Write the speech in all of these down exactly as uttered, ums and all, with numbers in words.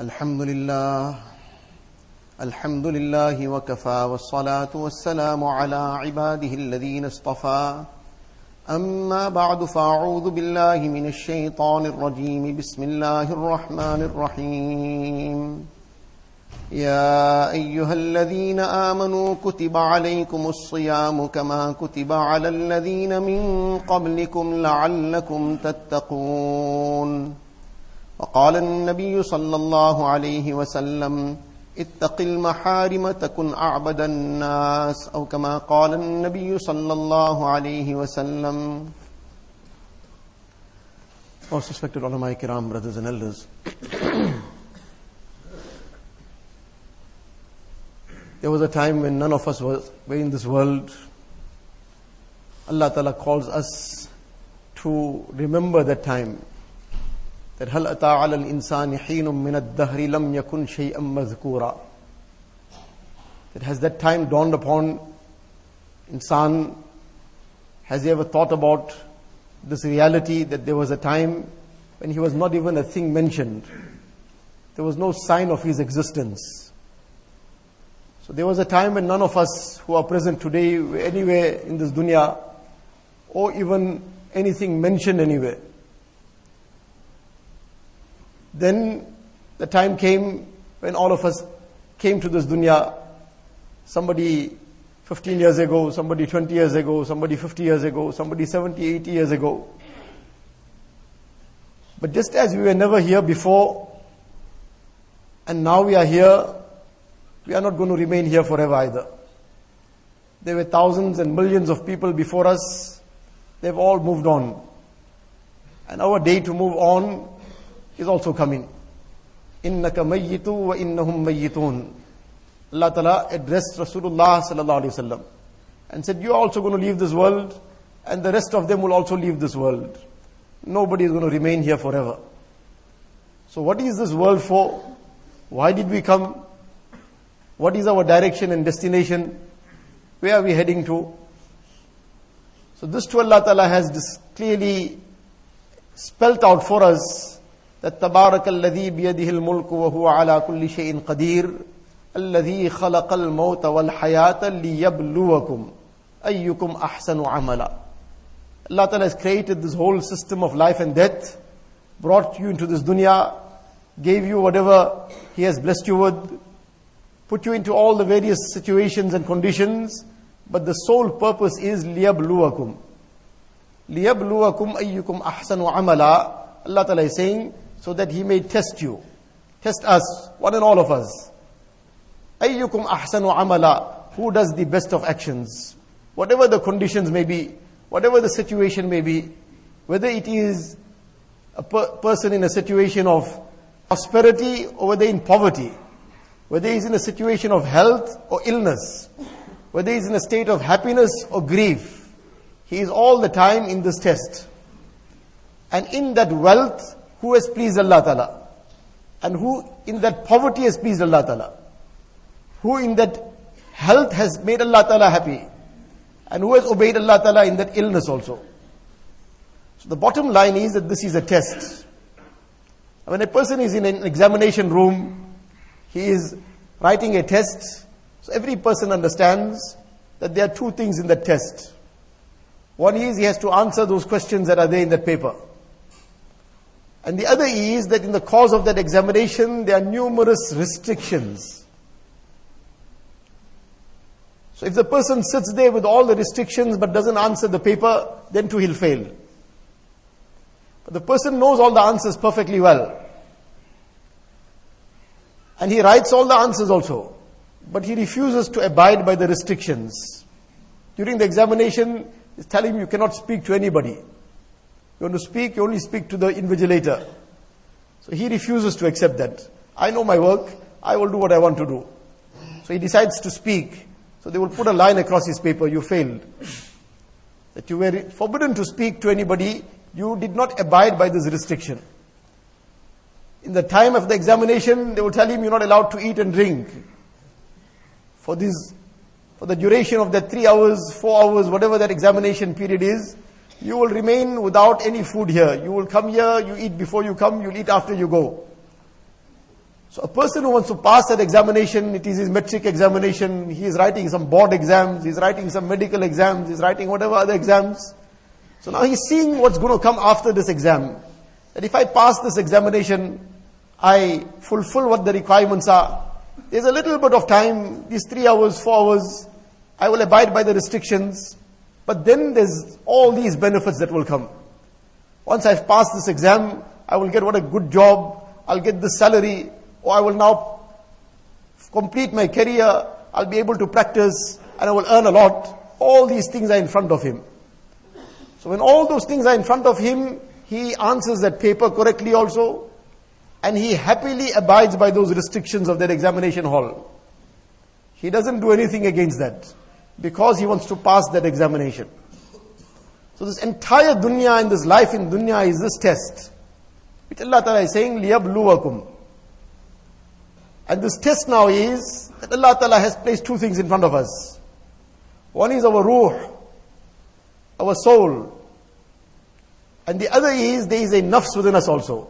الحمد لله الحمد لله وكفى والصلاة والسلام على عباده الذين اصطفى أما بعد فأعوذ بالله من الشيطان الرجيم بسم الله الرحمن الرحيم يا أيها الذين آمنوا كتب عليكم الصيام كما كتب على الذين من قبلكم لعلكم تتقون وقال النبي صلى الله عليه وسلم اتق المحارم تكن أعبد الناس أو كما قال النبي صلى الله عليه وسلم. Our respected ulama kiram, brothers and elders, there was a time when none of us were in this world. Allah Ta'ala calls us to remember that time. That hal ata ala al-insani heenum min ad-dahri lam yakun shay'an madhkura. That has that time dawned upon insan? Has he ever thought about this reality that there was a time when he was not even a thing mentioned? There was no sign of his existence. So there was a time when none of us who are present today were anywhere in this dunya or even anything mentioned anywhere. Then the time came when all of us came to this dunya. Somebody fifteen years ago, somebody twenty years ago, somebody fifty years ago, somebody seventy, eighty years ago. But just as we were never here before and now we are here, we are not going to remain here forever either. There were thousands and millions of people before us. They've all moved on. And our day to move on is also coming. إِنَّكَ مَيِّتُ وَإِنَّهُمْ مَيِّتُونَ. Allah Ta'ala addressed Rasulullah Sallallahu Alaihi Wasallam and said, you're also going to leave this world and the rest of them will also leave this world. Nobody is going to remain here forever. So what is this world for? Why did we come? What is our direction and destination? Where are we heading to? So this to Allah Ta'ala has clearly spelt out for us that تَبَارَكَ الَّذِي بِيَدِهِ الْمُلْكُ وَهُوَ عَلَىٰ كُلِّ شَيْءٍ قَدِيرٍ الَّذِي خَلَقَ الْمَوْتَ وَالْحَيَاةَ لِيَبْلُوَكُمْ أَيُّكُمْ أَحْسَنُ عَمَلًا. Allah Ta'ala has created this whole system of life and death, brought you into this dunya, gave you whatever He has blessed you with, put you into all the various situations and conditions, but the sole purpose is لِيَبْلُوَكُمْ لِيَبْلُوَكُمْ أَيُّكُمْ أَحْسَنُ عَمَلًا. Allah Ta'ala is saying, so that He may test you, test us, one and all of us. أَيُّكُمْ أَحْسَنُ عَمَلًا. Who does the best of actions? Whatever the conditions may be, whatever the situation may be, whether it is a per- person in a situation of prosperity or whether in poverty, whether he is in a situation of health or illness, whether he is in a state of happiness or grief, he is all the time in this test. And in that wealth, who has pleased Allah Ta'ala? And who in that poverty has pleased Allah Ta'ala? Who in that health has made Allah Ta'ala happy? And who has obeyed Allah Ta'ala in that illness also? So the bottom line is that this is a test. When a person is in an examination room, he is writing a test. So every person understands that there are two things in that test. One is he has to answer those questions that are there in that paper. And the other is that in the course of that examination, there are numerous restrictions. So if the person sits there with all the restrictions but doesn't answer the paper, then too he'll fail. But the person knows all the answers perfectly well. And he writes all the answers also, but he refuses to abide by the restrictions. During the examination, he's telling him you cannot speak to anybody. You want to speak, you only speak to the invigilator. So he refuses to accept that. I know my work, I will do what I want to do. So he decides to speak. So they will put a line across his paper, you failed. That you were forbidden to speak to anybody, you did not abide by this restriction. In the time of the examination, they will tell him you're not allowed to eat and drink. For this, for the duration of that three hours, four hours, whatever that examination period is, you will remain without any food here. You will come here, you eat before you come, you'll eat after you go. So a person who wants to pass an examination, it is his metric examination, he is writing some board exams, he is writing some medical exams, he is writing whatever other exams. So now he's seeing what's going to come after this exam. That if I pass this examination, I fulfill what the requirements are. There's a little bit of time, these three hours, four hours, I will abide by the restrictions. But then there's all these benefits that will come. Once I've passed this exam, I will get what a good job, I'll get this salary, or I will now complete my career, I'll be able to practice, and I will earn a lot. All these things are in front of him. So when all those things are in front of him, he answers that paper correctly also, and he happily abides by those restrictions of that examination hall. He doesn't do anything against that, because he wants to pass that examination. So this entire dunya and this life in dunya is this test, which Allah Ta'ala is saying, لِيَبْلُوَكُمْ. And this test now is that Allah Ta'ala has placed two things in front of us. One is our ruh, our soul. And the other is, there is a nafs within us also.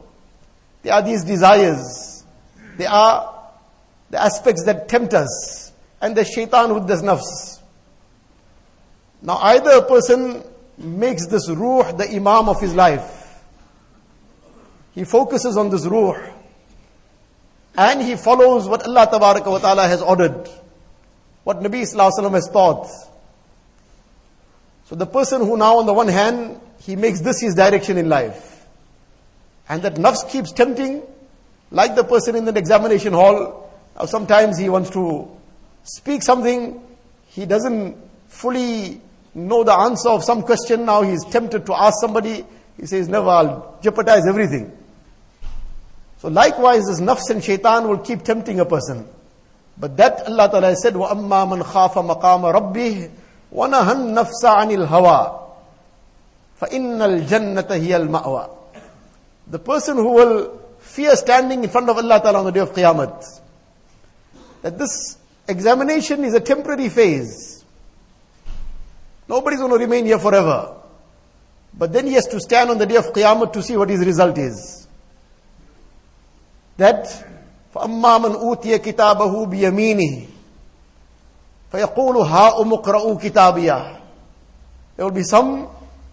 There are these desires. There are the aspects that tempt us. And the shaitan with this nafs. Now either a person makes this ruh the imam of his life. He focuses on this ruh. And he follows what Allah Tabaraka wa Ta'ala has ordered, what Nabi Sallallahu Alaihi Wasallam has taught. So the person who now on the one hand, he makes this his direction in life. And that nafs keeps tempting, like the person in the examination hall. Now sometimes he wants to speak something, he doesn't fully know the answer of some question, now he's tempted to ask somebody, he says, never, I'll jeopardize everything. So likewise, this nafs and shaitan will keep tempting a person. But that Allah Ta'ala said, وَأَمَّا مَنْ خَافَ مَقَامَ رَبِّهِ وَنَهَى النَّفْسَ عَنِ الْهَوَىٰ فَإِنَّ الْجَنَّةَ هِيَ الْمَأْوَىٰ. The person who will fear standing in front of Allah Ta'ala on the day of Qiyamah. That this examination is a temporary phase. Nobody's going to remain here forever. But then he has to stand on the day of Qiyamah to see what his result is. That فَأَمَّا مَنْ أُوْتِيَ كِتَابَهُ بِيَمِينِهِ فَيَقُولُ هَا أُمُقْرَأُ كِتَابِيَهِ. There will be some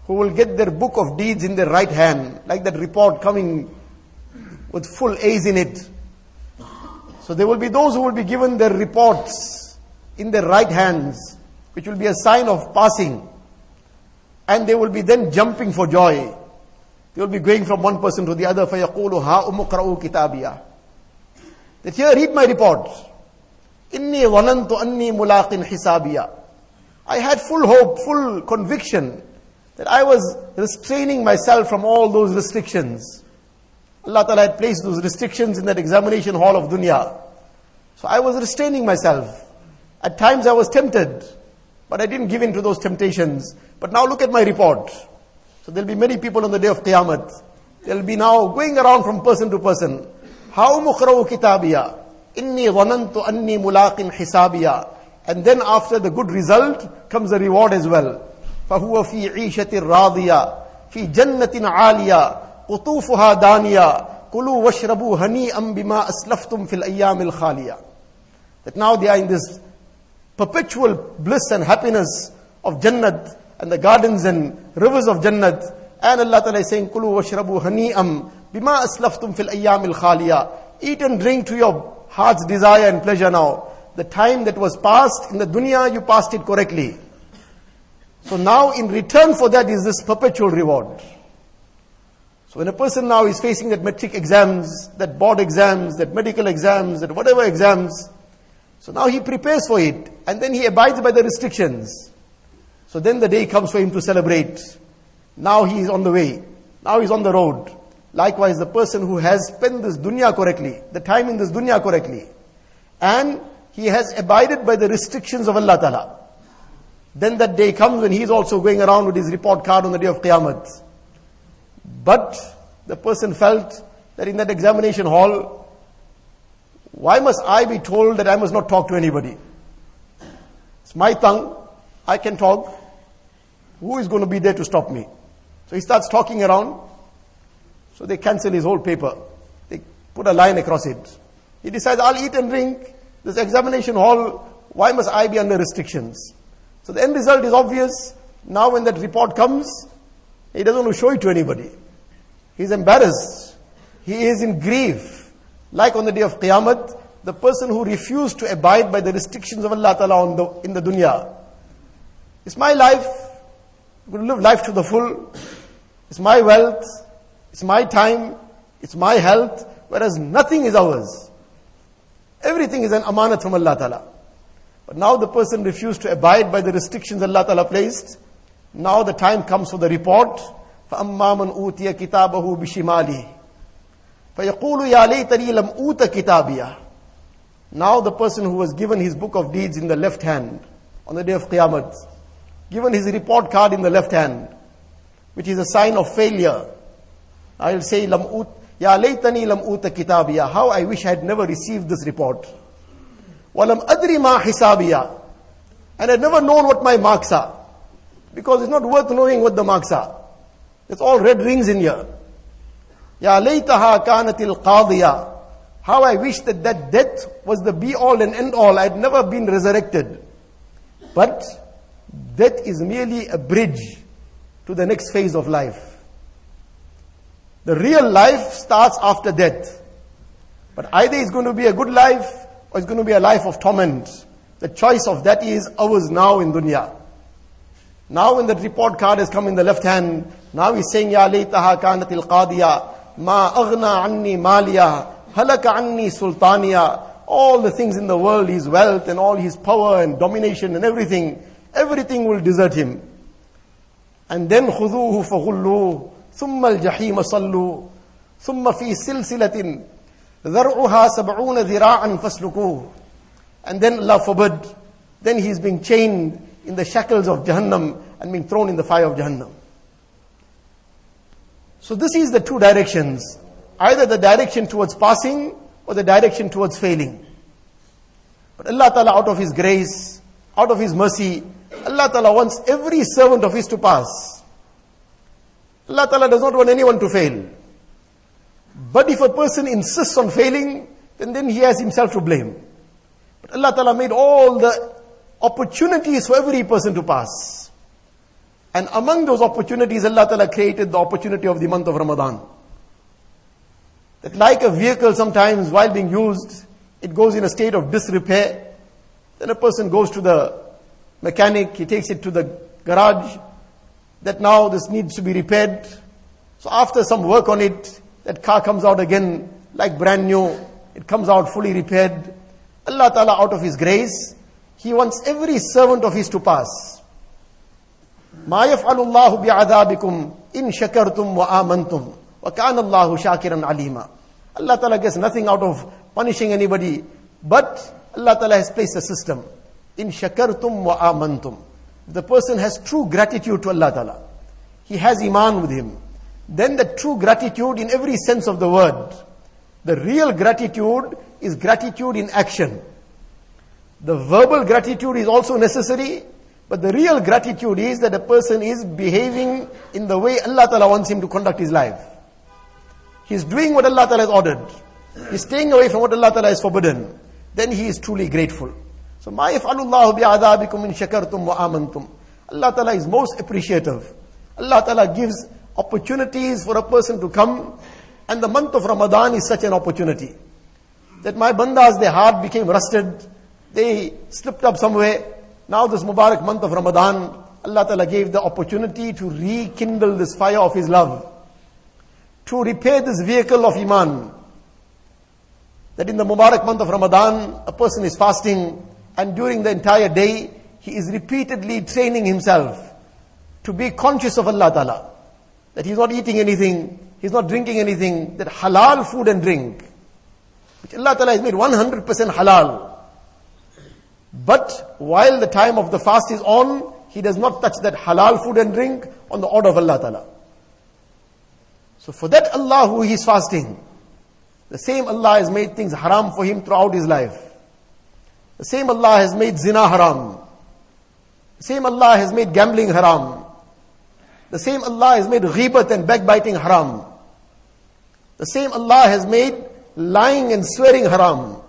who will get their book of deeds in their right hand, like that report coming with full A's in it. So there will be those who will be given their reports in their right hands, which will be a sign of passing. And they will be then jumping for joy. They will be going from one person to the other. فَيَقُولُ هَا أُمُقْرَأُ كِتَابِيَهِ. That here, read my report. إِنِّي وَنَنْتُ أَنِّي مُلَاقٍ حِسَابِيَهِ. I had full hope, full conviction that I was restraining myself from all those restrictions. Allah Ta'ala had placed those restrictions in that examination hall of dunya. So I was restraining myself. At times I was tempted, but I didn't give in to those temptations. But now look at my report. So there'll be many people on the day of Qiyamah. They'll be now going around from person to person. How muqra'u kitabiyah? Inni dhanantu anni mulaqin hisabiyah. And then after the good result comes the reward as well. فَهُوَ فِي عِيشَةٍ رَاضِيَةٍ فِي جَنَّةٍ عَالِيَةٍ قُطُوفُهَا دَانِيَةٍ قُلُوا وَاشْرَبُوا هَنِيئًا بِمَا أَسْلَفْتُمْ فِي الْأَيَّامِ الْخَالِيَةِ. That now they are in this perpetual bliss and happiness of Jannat, and the gardens and rivers of Jannat. And Allah Ta'ala is saying, Kulu washrabu hani'am bima aslaftum fil ayyamil khaliya. Eat and drink to your heart's desire and pleasure now. The time that was passed in the dunya, you passed it correctly. So now in return for that is this perpetual reward. So when a person now is facing that metric exams, that board exams, that medical exams, that whatever exams, so now he prepares for it, and then he abides by the restrictions. So then the day comes for him to celebrate. Now he is on the way. Now he is on the road. Likewise, the person who has spent this dunya correctly, the time in this dunya correctly, and he has abided by the restrictions of Allah Ta'ala, then that day comes when he is also going around with his report card on the day of Qiyamah. But the person felt that in that examination hall, why must I be told that I must not talk to anybody? It's my tongue, I can talk. Who is going to be there to stop me? So he starts talking around. So they cancel his whole paper. They put a line across it. He decides, I'll eat and drink. This examination hall, why must I be under restrictions? So the end result is obvious. Now when that report comes, he doesn't want to show it to anybody. He's embarrassed. He is in grief. Like on the day of Qiyamah, the person who refused to abide by the restrictions of Allah Ta'ala on the, in the dunya. It's my life. I'm going to live life to the full. It's my wealth. It's my time. It's my health. Whereas nothing is ours. Everything is an amanat from Allah Ta'ala. But now the person refused to abide by the restrictions Allah Ta'ala placed. Now the time comes for the report. فَأَمَّا مَنْ أُوْتِيَ كِتَابَهُ بِشِمَالِهِ فَيَقُولُ يَا لَيْتَنِي لَمْ أُوْتَ كِتَابِيَهِ. Now the person who was given his book of deeds in the left hand on the day of Qiyamah, given his report card in the left hand, which is a sign of failure. I'll say, "Lam ut, ya laytani lam uta kitabiya." How I wish I had never received this report. Walam adri ma hisabiya, and I'd never known what my marks are, because it's not worth knowing what the marks are. It's all red rings in here. Ya laytaha kanatil qadiya. How I wish that that death was the be-all and end-all. I had never been resurrected. But death is merely a bridge to the next phase of life. The real life starts after death. But either it's going to be a good life or it's going to be a life of torment. The choice of that is ours now in dunya. Now when the report card has come in the left hand, now he's saying, Ya laytaha kanatil qadiya, ma aghna anni maliya. Halaka anni sultaniya. All the things in the world, his wealth and all his power and domination and everything, everything will desert him. And then khuduhu faghullu, thumma al-jahima sallu, thumma fi silsilatin, dhar'uha sab'una dhira'an faslukuh. And then Allah forbid, then he is being chained in the shackles of Jahannam and being thrown in the fire of Jahannam. So this is the two directions. Either the direction towards passing or the direction towards failing. But Allah Ta'ala, out of His grace, out of His mercy, Allah Ta'ala wants every servant of His to pass. Allah Ta'ala does not want anyone to fail. But if a person insists on failing, then, then he has himself to blame. But Allah Ta'ala made all the opportunities for every person to pass. And among those opportunities, Allah Ta'ala created the opportunity of the month of Ramadan. That like a vehicle sometimes while being used, it goes in a state of disrepair. Then a person goes to the mechanic, he takes it to the garage, that now this needs to be repaired. So after some work on it, that car comes out again like brand new. It comes out fully repaired. Allah Ta'ala, out of His grace, He wants every servant of His to pass. مَا يَفْعَلُ اللَّهُ بِعَذَابِكُمْ إِن شَكَرْتُمْ وَآمَنْتُمْ. Allah Ta'ala gets nothing out of punishing anybody, but Allah Ta'ala has placed a system. In shakartum wa amantum. The person has true gratitude to Allah Ta'ala. He has iman with him. Then the true gratitude in every sense of the word. The real gratitude is gratitude in action. The verbal gratitude is also necessary, but the real gratitude is that a person is behaving in the way Allah Ta'ala wants him to conduct his life. He's doing what Allah Ta'ala has ordered. He's staying away from what Allah Ta'ala has forbidden. Then he is truly grateful. So, مَا يَفْعَلُ اللَّهُ بِعَذَابِكُمْ إِن شَكَرْتُمْ وَآمَنْتُمْ. Allah Ta'ala is most appreciative. Allah Ta'ala gives opportunities for a person to come. And the month of Ramadan is such an opportunity. That my bandas, their heart became rusted. They slipped up somewhere. Now this Mubarak month of Ramadan, Allah Ta'ala gave the opportunity to rekindle this fire of His love. To repair this vehicle of Iman. That in the Mubarak month of Ramadan, a person is fasting and during the entire day, he is repeatedly training himself to be conscious of Allah Ta'ala. That he's not eating anything, he's not drinking anything, that halal food and drink, which Allah Ta'ala has made one hundred percent halal. But while the time of the fast is on, he does not touch that halal food and drink on the order of Allah Ta'ala. So for that Allah who he is fasting, the same Allah has made things haram for him throughout his life. The same Allah has made zina haram. The same Allah has made gambling haram. The same Allah has made ghibat and backbiting haram. The same Allah has made lying and swearing haram.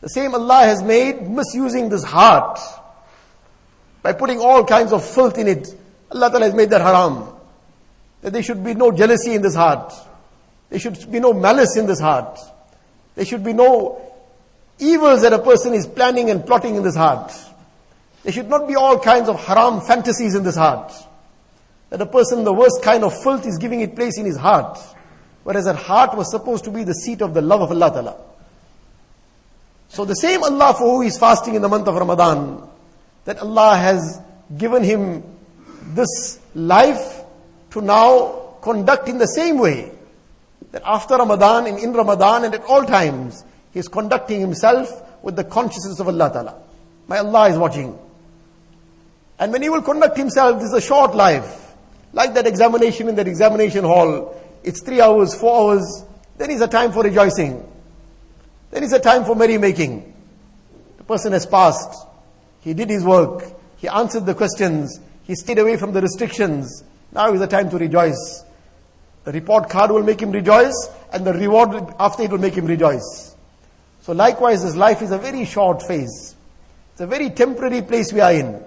The same Allah has made misusing this heart by putting all kinds of filth in it. Allah Ta'ala has made that haram. That there should be no jealousy in this heart. There should be no malice in this heart. There should be no evils that a person is planning and plotting in this heart. There should not be all kinds of haram fantasies in this heart. That a person, the worst kind of filth is giving it place in his heart. Whereas that heart was supposed to be the seat of the love of Allah Ta'ala. So the same Allah for who he is fasting in the month of Ramadan, that Allah has given him this life to now conduct in the same way. That after Ramadan and in Ramadan and at all times, he is conducting himself with the consciousness of Allah Ta'ala. My Allah is watching. And when he will conduct himself, this is a short life. Like that examination in that examination hall, it's three hours, four hours. There is a time for rejoicing. There is a time for merrymaking. The person has passed. He did his work. He answered the questions. He stayed away from the restrictions. Now is the time to rejoice. The report card will make him rejoice, and the reward after it will make him rejoice. So likewise, this life is a very short phase. It's a very temporary place we are in.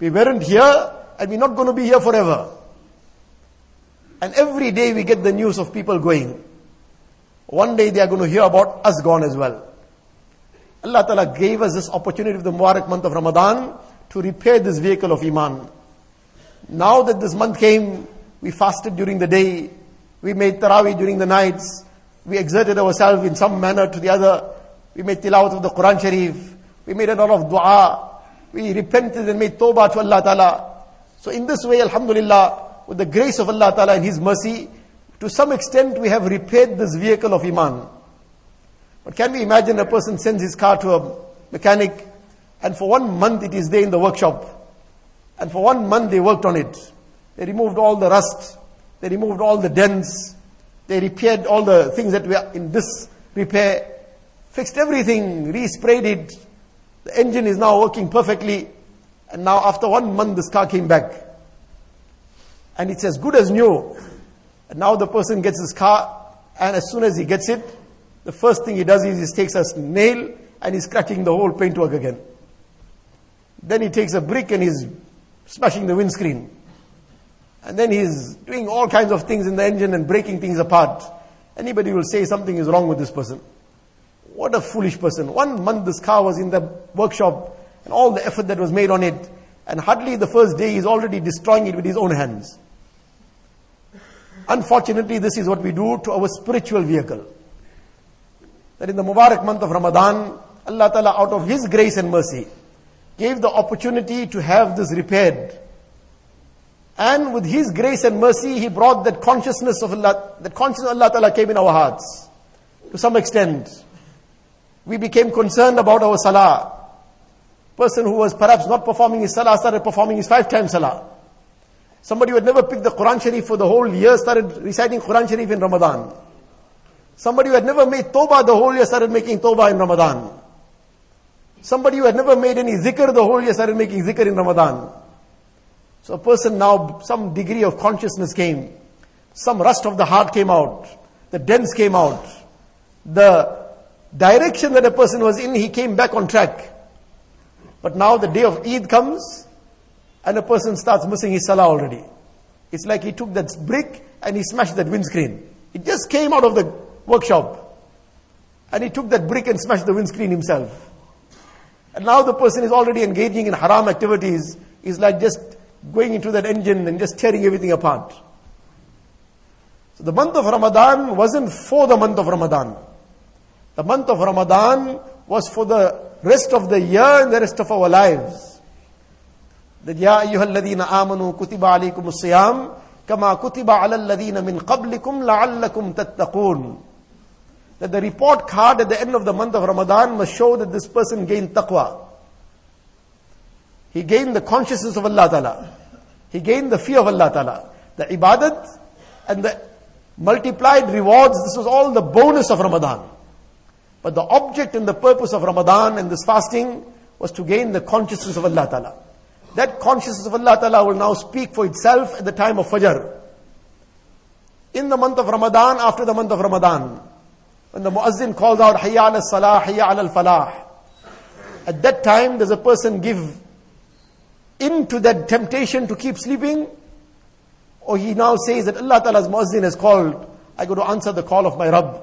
We weren't here, and we're not going to be here forever. And every day we get the news of people going. One day they are going to hear about us gone as well. Allah Ta'ala gave us this opportunity of the Mubarak month of Ramadan to repair this vehicle of Iman. Now that this month came, we fasted during the day, we made Taraweeh during the nights, we exerted ourselves in some manner to the other, we made tilawat of the Quran Sharif, we made a lot of dua, we repented and made tawbah to Allah Ta'ala. So in this way, alhamdulillah, with the grace of Allah Ta'ala and His mercy, to some extent we have repaired this vehicle of Iman. But can we imagine a person sends his car to a mechanic, and for one month it is there in the workshop. And for one month they worked on it. They removed all the rust. They removed all the dents. They repaired all the things that were in this repair. Fixed everything, resprayed it. The engine is now working perfectly. And now after one month this car came back. And it's as good as new. And now the person gets his car, and as soon as he gets it, the first thing he does is he takes a nail and he's scratching the whole paintwork again. Then he takes a brick and he's smashing the windscreen. And then he's doing all kinds of things in the engine and breaking things apart. Anybody will say something is wrong with this person. What a foolish person. One month this car was in the workshop and all the effort that was made on it. And hardly the first day he's already destroying it with his own hands. Unfortunately, this is what we do to our spiritual vehicle. That in the Mubarak month of Ramadan, Allah Ta'ala out of His grace and mercy gave the opportunity to have this repaired. And with His grace and mercy, He brought that consciousness of Allah, that consciousness of Allah Ta'ala came in our hearts. To some extent, we became concerned about our salah. Person who was perhaps not performing his salah started performing his five times salah. Somebody who had never picked the Quran Sharif for the whole year started reciting Quran Sharif in Ramadan. Somebody who had never made tawbah the whole year started making tawbah in Ramadan. Somebody who had never made any zikr the whole year started making zikr in Ramadan. So a person now, some degree of consciousness came. Some rust of the heart came out. The dents came out. The direction that a person was in, he came back on track. But now the day of Eid comes, and a person starts missing his salah already. It's like he took that brick and he smashed that windscreen. It just came out of the workshop. And he took that brick and smashed the windscreen himself. And now the person is already engaging in haram activities. He's like just going into that engine and just tearing everything apart. So the month of Ramadan wasn't for the month of Ramadan. The month of Ramadan was for the rest of the year and the rest of our lives. That Ya ayyuhal ladhina amanu kutiba alaykum as-siyam kama kutiba ala alladhina min qablikum la'allakum tattaqoon. That the report card at the end of the month of Ramadan must show that this person gained taqwa. He gained the consciousness of Allah Ta'ala. He gained the fear of Allah Ta'ala. The ibadat and the multiplied rewards, this was all the bonus of Ramadan. But the object and the purpose of Ramadan and this fasting was to gain the consciousness of Allah Ta'ala. That consciousness of Allah Ta'ala will now speak for itself at the time of Fajr. In the month of Ramadan, after the month of Ramadan, When the muazzin calls out, Hayya ala salah, Hayya ala falah. At that time, does a person give into that temptation to keep sleeping? Or he now says that Allah Ta'ala's muazzin has called, I go to answer the call of my Rabb.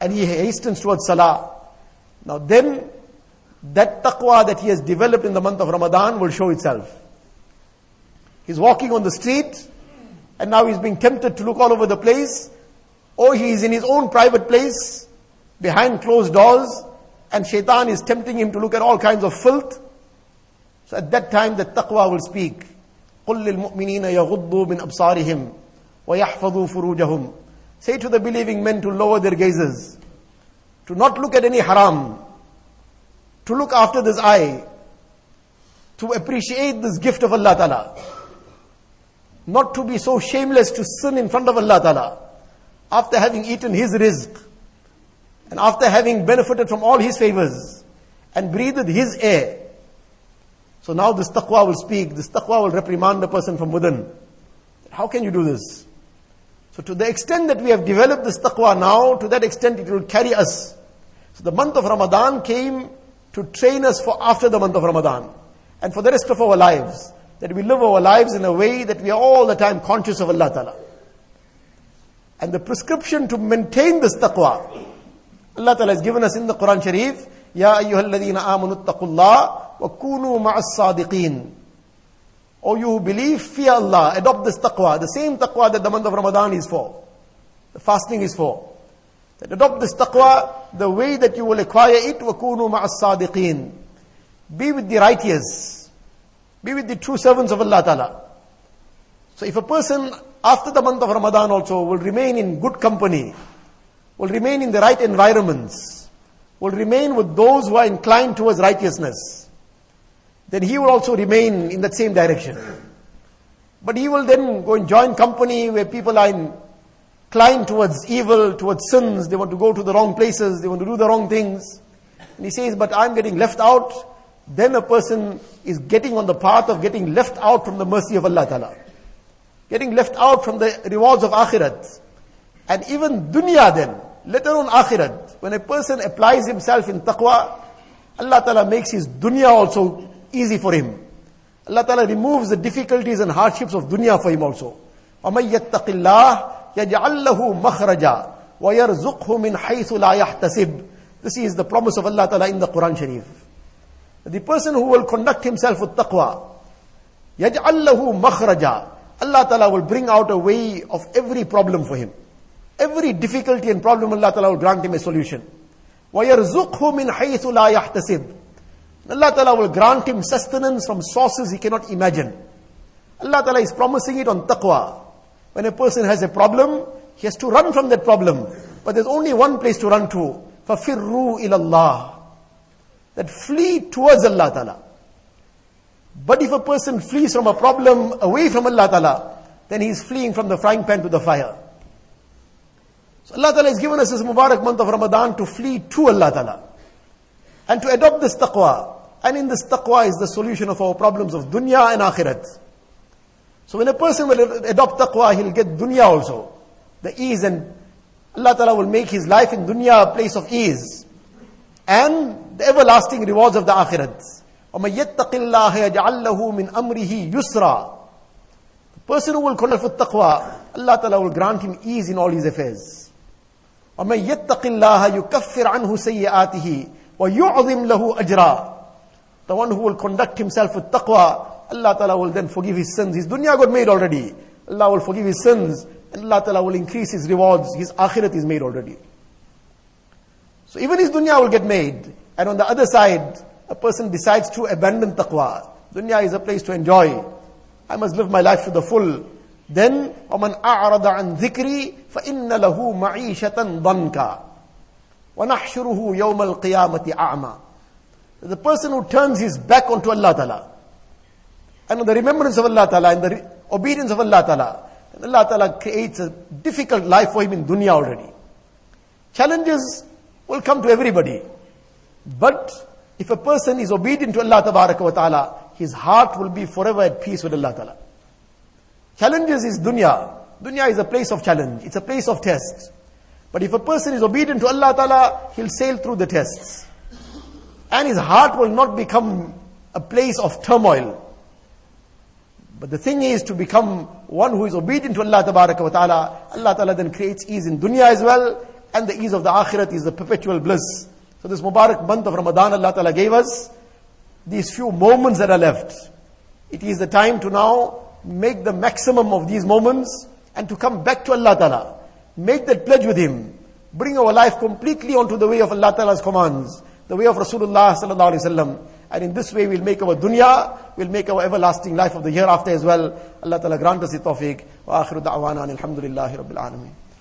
And he hastens towards salah. Now then, that taqwa that he has developed in the month of Ramadan will show itself. He's walking on the street, and now he's being tempted to look all over the place, or he is in his own private place, behind closed doors, and shaitan is tempting him to look at all kinds of filth. So at that time, the taqwa will speak. قُلْ لِلْمُؤْمِنِينَ يَغُضُّوا مِنْ أَبْصَارِهِمْ وَيَحْفَظُوا فُرُوجَهُمْ. Say to the believing men to lower their gazes, to not look at any haram, to look after this eye, to appreciate this gift of Allah Ta'ala, not to be so shameless to sin in front of Allah Ta'ala, after having eaten His rizq, and after having benefited from all His favors, and breathed His air. So now this taqwa will speak, this taqwa will reprimand the person from within. How can you do this? So to the extent that we have developed this taqwa now, to that extent it will carry us. So the month of Ramadan came to train us for after the month of Ramadan, and for the rest of our lives, that we live our lives in a way that we are all the time conscious of Allah Ta'ala. And the prescription to maintain this taqwa, Allah Ta'ala has given us in the Quran Sharif, Ya ayyuhal ladhina amanu attaqullah wa kunu ma'as sadiqeen. O you who believe, fear Allah, adopt this taqwa, the same taqwa that the month of Ramadan is for, the fasting is for. That adopt this taqwa, the way that you will acquire it, wa kunu ma'as sadiqeen. Be with the righteous, be with the true servants of Allah Ta'ala. So if a person after the month of Ramadan also will remain in good company, will remain in the right environments, will remain with those who are inclined towards righteousness, then he will also remain in that same direction. But he will then go and join company where people are inclined towards evil, towards sins, they want to go to the wrong places, they want to do the wrong things. And he says, but I'm getting left out. Then a person is getting on the path of getting left out from the mercy of Allah Ta'ala. Getting left out from the rewards of akhirat. And even dunya then, let alone akhirat. When a person applies himself in taqwa, Allah Ta'ala makes his dunya also easy for him. Allah Ta'ala removes the difficulties and hardships of dunya for him also. وَمَنْ يَتَّقِ اللَّهِ يَجْعَلْ لَهُ مَخْرَجًا وَيَرْزُقْهُ مِنْ حَيْثُ لَا يَحْتَسِبْ. This is the promise of Allah Ta'ala in the Quran Sharif. The person who will conduct himself with taqwa, يَجْعَلْ لَهُ مَخْرَجًا, Allah Ta'ala will bring out a way of every problem for him. Every difficulty and problem, Allah Ta'ala will grant him a solution. وَيَرْزُقْهُ مِنْ حَيْثُ لَا يَحْتَسِبْ. Allah Ta'ala will grant him sustenance from sources he cannot imagine. Allah Ta'ala is promising it on taqwa. When a person has a problem, he has to run from that problem. But there's only one place to run to. فَفِرُّوا إِلَى اللَّهِ. That flee towards Allah Ta'ala. But if a person flees from a problem away from Allah Ta'ala, then he is fleeing from the frying pan to the fire. So Allah Ta'ala has given us this Mubarak month of Ramadan to flee to Allah Ta'ala. And to adopt this taqwa. And in this taqwa is the solution of our problems of dunya and akhirat. So when a person will adopt taqwa, he'll get dunya also. The ease, and Allah Ta'ala will make his life in dunya a place of ease. And the everlasting rewards of the akhirat. وَمَنْ يَتَّقِ اللَّهَ يَجْعَلْ لَهُ مِنْ أَمْرِهِ يُسْرًا. The person who will conduct with taqwa, Allah Ta'ala will grant him ease in all his affairs. وَمَنْ يَتَّقِ اللَّهَ يُكَفِّرْ عَنْهُ سَيِّئَاتِهِ وَيُعْظِمْ لَهُ أَجْرًا. The one who will conduct himself with taqwa, Allah Ta'ala will then forgive his sins. His dunya got made already. Allah will forgive his sins, and Allah Ta'ala will increase his rewards. His akhirat is made already. So even his dunya will get made. And on the other side, a person decides to abandon taqwa. Dunya is a place to enjoy. I must live my life to the full. Then, وَمَنْ أَعْرَضَ عَنْ ذِكْرِي فَإِنَّ لَهُ مَعِيشَةً ضَنْكَ وَنَحْشُرُهُ يَوْمَ الْقِيَامَةِ أَعْمَى. The person who turns his back onto Allah Ta'ala, and on the remembrance of Allah Ta'ala, and the re- obedience of Allah Ta'ala, and Allah Ta'ala creates a difficult life for him in dunya already. Challenges will come to everybody. But if a person is obedient to Allah Tabaraka wa Ta'ala, his heart will be forever at peace with Allah Ta'ala. Challenges is dunya. Dunya is a place of challenge. It's a place of test. But if a person is obedient to Allah Ta'ala, he'll sail through the tests. And his heart will not become a place of turmoil. But the thing is to become one who is obedient to Allah Tabaraka wa Ta'ala. Allah Ta'ala then creates ease in dunya as well, and the ease of the akhirat is the perpetual bliss. So this Mubarak month of Ramadan Allah Ta'ala gave us, these few moments that are left, it is the time to now make the maximum of these moments and to come back to Allah Ta'ala. Make that pledge with Him. Bring our life completely onto the way of Allah Ta'ala's commands, the way of Rasulullah Sallallahu Alaihi Wasallam. And in this way we'll make our dunya, we'll make our everlasting life of the hereafter as well. Allah Ta'ala grant us the tawfiq. Wa akhiru da'wana alhamdulillahi rabbil alameen.